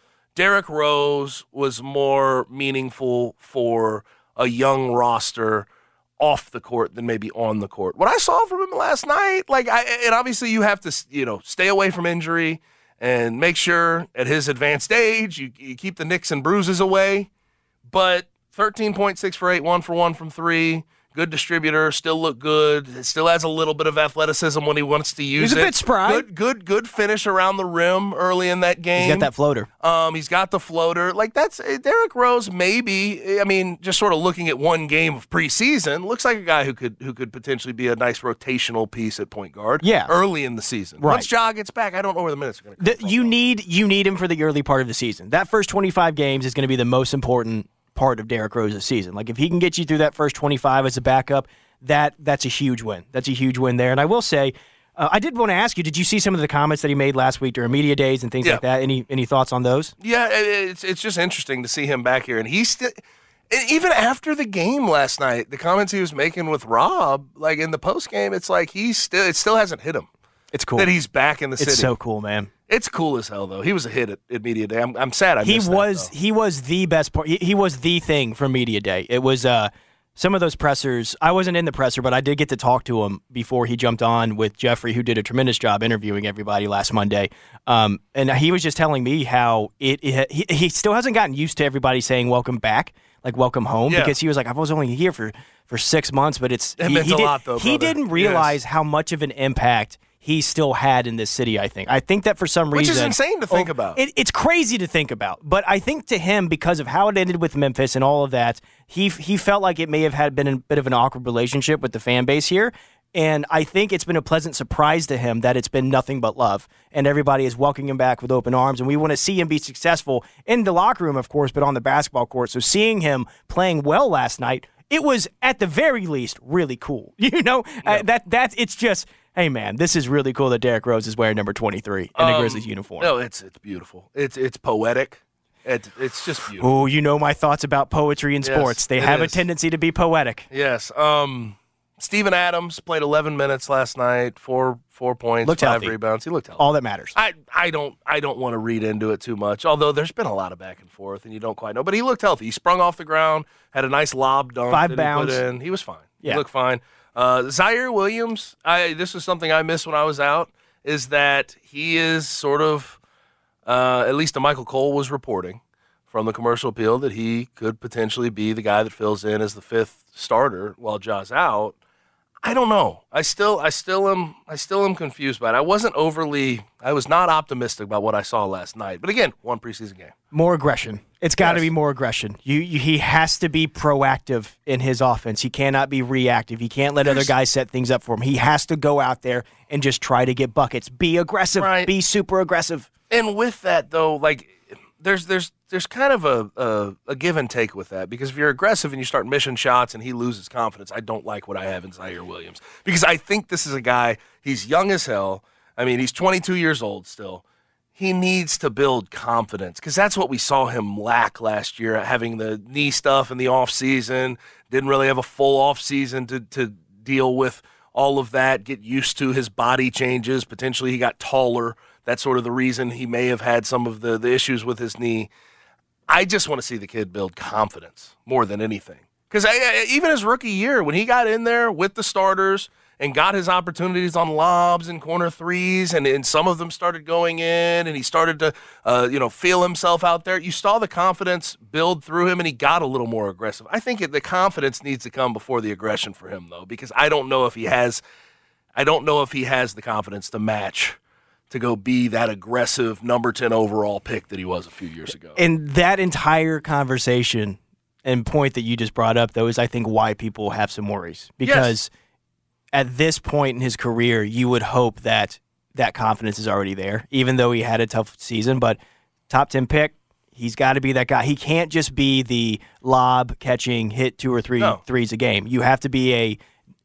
Derrick Rose was more meaningful for a young roster off the court than maybe on the court. What I saw from him last night, like, I, and obviously you have to, you know, stay away from injury and make sure at his advanced age you, you keep the nicks and bruises away. But thirteen point six for eight, one for one from three. Good distributor, still look good. Still has a little bit of athleticism when he wants to use it. He's a bit spry. Good, good, good finish around the rim early in that game. He's got that floater. Um, he's got the floater. Like that's Derrick Rose. Maybe I mean, just sort of looking at one game of preseason, looks like a guy who could who could potentially be a nice rotational piece at point guard. Yeah. Early in the season, right. Once Ja gets back, I don't know where the minutes are going to come. You need you need him for the early part of the season. That first twenty-five games is going to be the most important part of Derrick Rose's season. Like, if he can get you through that first twenty-five as a backup, that that's a huge win. That's a huge win there. And I will say, uh, I did want to ask you, did you see some of the comments that he made last week during media days and things yeah. like that? Any any thoughts on those? Yeah, it's it's just interesting to see him back here. And he's still, even after the game last night, the comments he was making with Rob, like in the postgame, it's like he's still, it still hasn't hit him. It's cool that he's back in the city. It's so cool, man. It's cool as hell, though. He was a hit at, at media day. I'm, I'm sad I he missed was, that, He was the best part. He, he was the thing from media day. It was uh, some of those pressers. I wasn't in the presser, but I did get to talk to him before he jumped on with Jeffrey, who did a tremendous job interviewing everybody last Monday. Um, and he was just telling me how it, it he, he still hasn't gotten used to everybody saying welcome back, like welcome home, yeah. because he was like, I was only here for, for six months, but it's it he, meant he, a did, lot, though, he didn't realize yes. how much of an impact he still had in this city, I think. I think that for some reason... Which is insane to think oh, about. It, it's crazy to think about. But I think to him, because of how it ended with Memphis and all of that, he he felt like it may have had been a bit of an awkward relationship with the fan base here. And I think it's been a pleasant surprise to him that it's been nothing but love. And everybody is welcoming him back with open arms. And we want to see him be successful in the locker room, of course, but on the basketball court. So seeing him playing well last night, it was, at the very least, really cool. You know, yeah. uh, that that it's just, hey, man, this is really cool that Derrick Rose is wearing number twenty-three in um, a Grizzlies uniform. No, it's it's beautiful. It's it's poetic. It's, it's just beautiful. Oh, you know my thoughts about poetry and yes, sports. They have is. a tendency to be poetic. Yes, um... Steven Adams played eleven minutes last night, four four points, looked five healthy. rebounds. He looked healthy. All that matters. I, I don't I don't want to read into it too much, although there's been a lot of back and forth, and you don't quite know. But he looked healthy. He sprung off the ground, had a nice lob dunk. Five bounds. He put in. He was fine. Yeah. He looked fine. Uh, Zaire Williams, I this was something I missed when I was out, is that he is sort of, uh, at least Michael Cole was reporting from the commercial appeal, that he could potentially be the guy that fills in as the fifth starter while Ja's out. I don't know. I still, I still am, I still am confused by it. I wasn't overly, I was not optimistic about what I saw last night. But again, one preseason game. More aggression. It's got to yes. be more aggression. You, you, he has to be proactive in his offense. He cannot be reactive. He can't let There's, other guys set things up for him. He has to go out there and just try to get buckets. Be aggressive. Right. Be super aggressive. And with that though, like. There's there's there's kind of a, a a give and take with that, because if you're aggressive and you start missing shots and he loses confidence, I don't like what I have in Zaire Williams, because I think this is a guy, he's young as hell. I mean, he's twenty-two years old still. He needs to build confidence, because that's what we saw him lack last year, having the knee stuff in the offseason, didn't really have a full offseason to, to deal with all of that, get used to his body changes. Potentially he got taller. That's sort of the reason he may have had some of the, the issues with his knee. I just want to see the kid build confidence more than anything. Because even his rookie year, when he got in there with the starters and got his opportunities on lobs and corner threes, and, and some of them started going in, and he started to uh, you know, feel himself out there, you saw the confidence build through him, and he got a little more aggressive. I think it, the confidence needs to come before the aggression for him, though, because I don't know if he has, I don't know if he has the confidence to match to go be that aggressive number ten overall pick that he was a few years ago. And that entire conversation and point that you just brought up, though, is I think why people have some worries. Because yes. at this point in his career, you would hope that that confidence is already there, even though he had a tough season. But top ten pick, he's got to be that guy. He can't just be the lob catching, hit two or three no. threes a game. You have to be a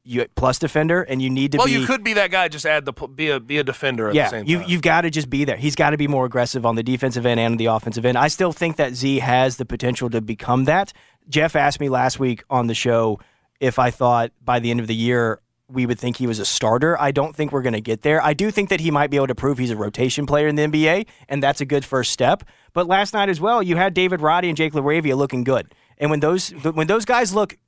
You plus defender, and you need to well, be... Well, you could be that guy, just add the be a be a defender at yeah, the same time. Yeah, you, you've got to just be there. He's got to be more aggressive on the defensive end and on the offensive end. I still think that Z has the potential to become that. Jeff asked me last week on the show if I thought by the end of the year we would think he was a starter. I don't think we're going to get there. I do think that he might be able to prove he's a rotation player in the N B A, and that's a good first step. But last night as well, you had David Roddy and Jake LaRavia looking good. And when those when those guys look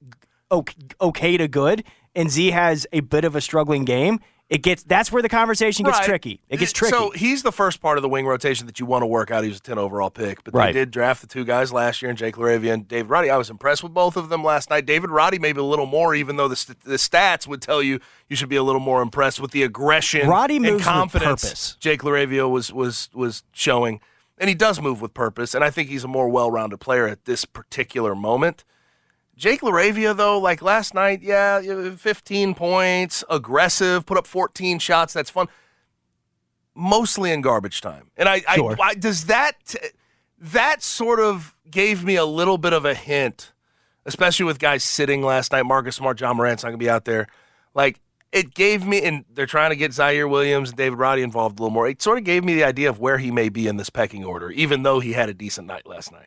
okay to good, and Z has a bit of a struggling game, it gets that's where the conversation gets right. tricky. It gets tricky. So he's the first part of the wing rotation that you want to work out. He was a ten overall pick, but right. they did draft the two guys last year, and Jake LaRavia and David Roddy. I was impressed with both of them last night. David Roddy maybe a little more, even though the, st- the stats would tell you you should be a little more impressed with the aggression Roddy moves and confidence with purpose. Jake LaRavia was was was showing. And he does move with purpose, and I think he's a more well-rounded player at this particular moment. Jake LaRavia, though, like last night, yeah, fifteen points, aggressive, put up fourteen shots. That's fun. Mostly in garbage time. And I, sure. I, I does that, that sort of gave me a little bit of a hint, especially with guys sitting last night. Marcus Smart, John Morant's not going to be out there. Like, it gave me, and they're trying to get Zaire Williams and David Roddy involved a little more. It sort of gave me the idea of where he may be in this pecking order, even though he had a decent night last night.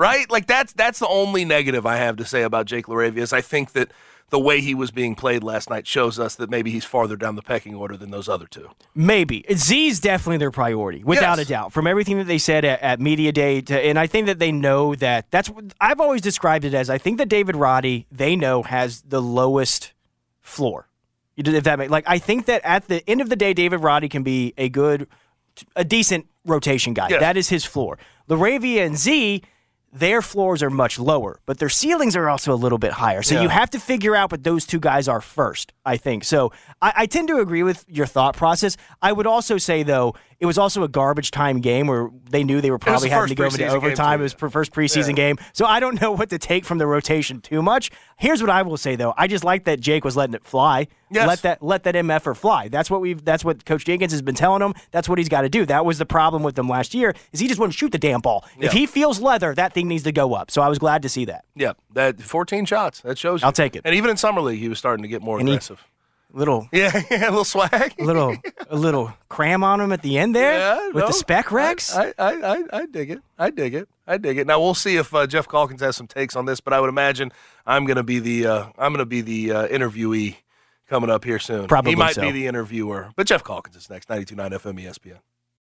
Right? Like, that's that's the only negative I have to say about Jake LaRavia, is I think that the way he was being played last night shows us that maybe he's farther down the pecking order than those other two. Maybe. Z's definitely their priority, without yes. a doubt, from everything that they said at, at Media Day. To, and I think that they know that that's – I've always described it as I think that David Roddy, they know, has the lowest floor. If that makes, like, I think that at the end of the day, David Roddy can be a good – a decent rotation guy. Yes. That is his floor. LaRavia and Z – their floors are much lower, but their ceilings are also a little bit higher. So yeah. you have to figure out what those two guys are first, I think. So I, I tend to agree with your thought process. I would also say, though, it was also a garbage time game where they knew they were probably having to go into overtime. It was the first preseason yeah. game. So I don't know what to take from the rotation too much. Here's what I will say, though. I just like that Jake was letting it fly. Yes. Let that let that M F-er fly. That's what we've. That's what Coach Jenkins has been telling him. That's what he's got to do. That was the problem with them last year is he just wouldn't shoot the damn ball. Yeah. If he feels leather, that thing needs to go up. So I was glad to see that. Yeah, that fourteen shots. That shows you. I'll take it. And even in summer league, he was starting to get more and aggressive. He, Little, yeah, yeah, a little swag, a little, a little cram on him at the end there yeah, with no, the spec Rex. I, I, I, I dig it. I dig it. I dig it. Now we'll see if uh, Jeff Calkins has some takes on this, but I would imagine I'm gonna be the uh, I'm gonna be the uh, interviewee coming up here soon. Probably he might so. be the interviewer, but Jeff Calkins is next. ninety-two point nine F M E S P N.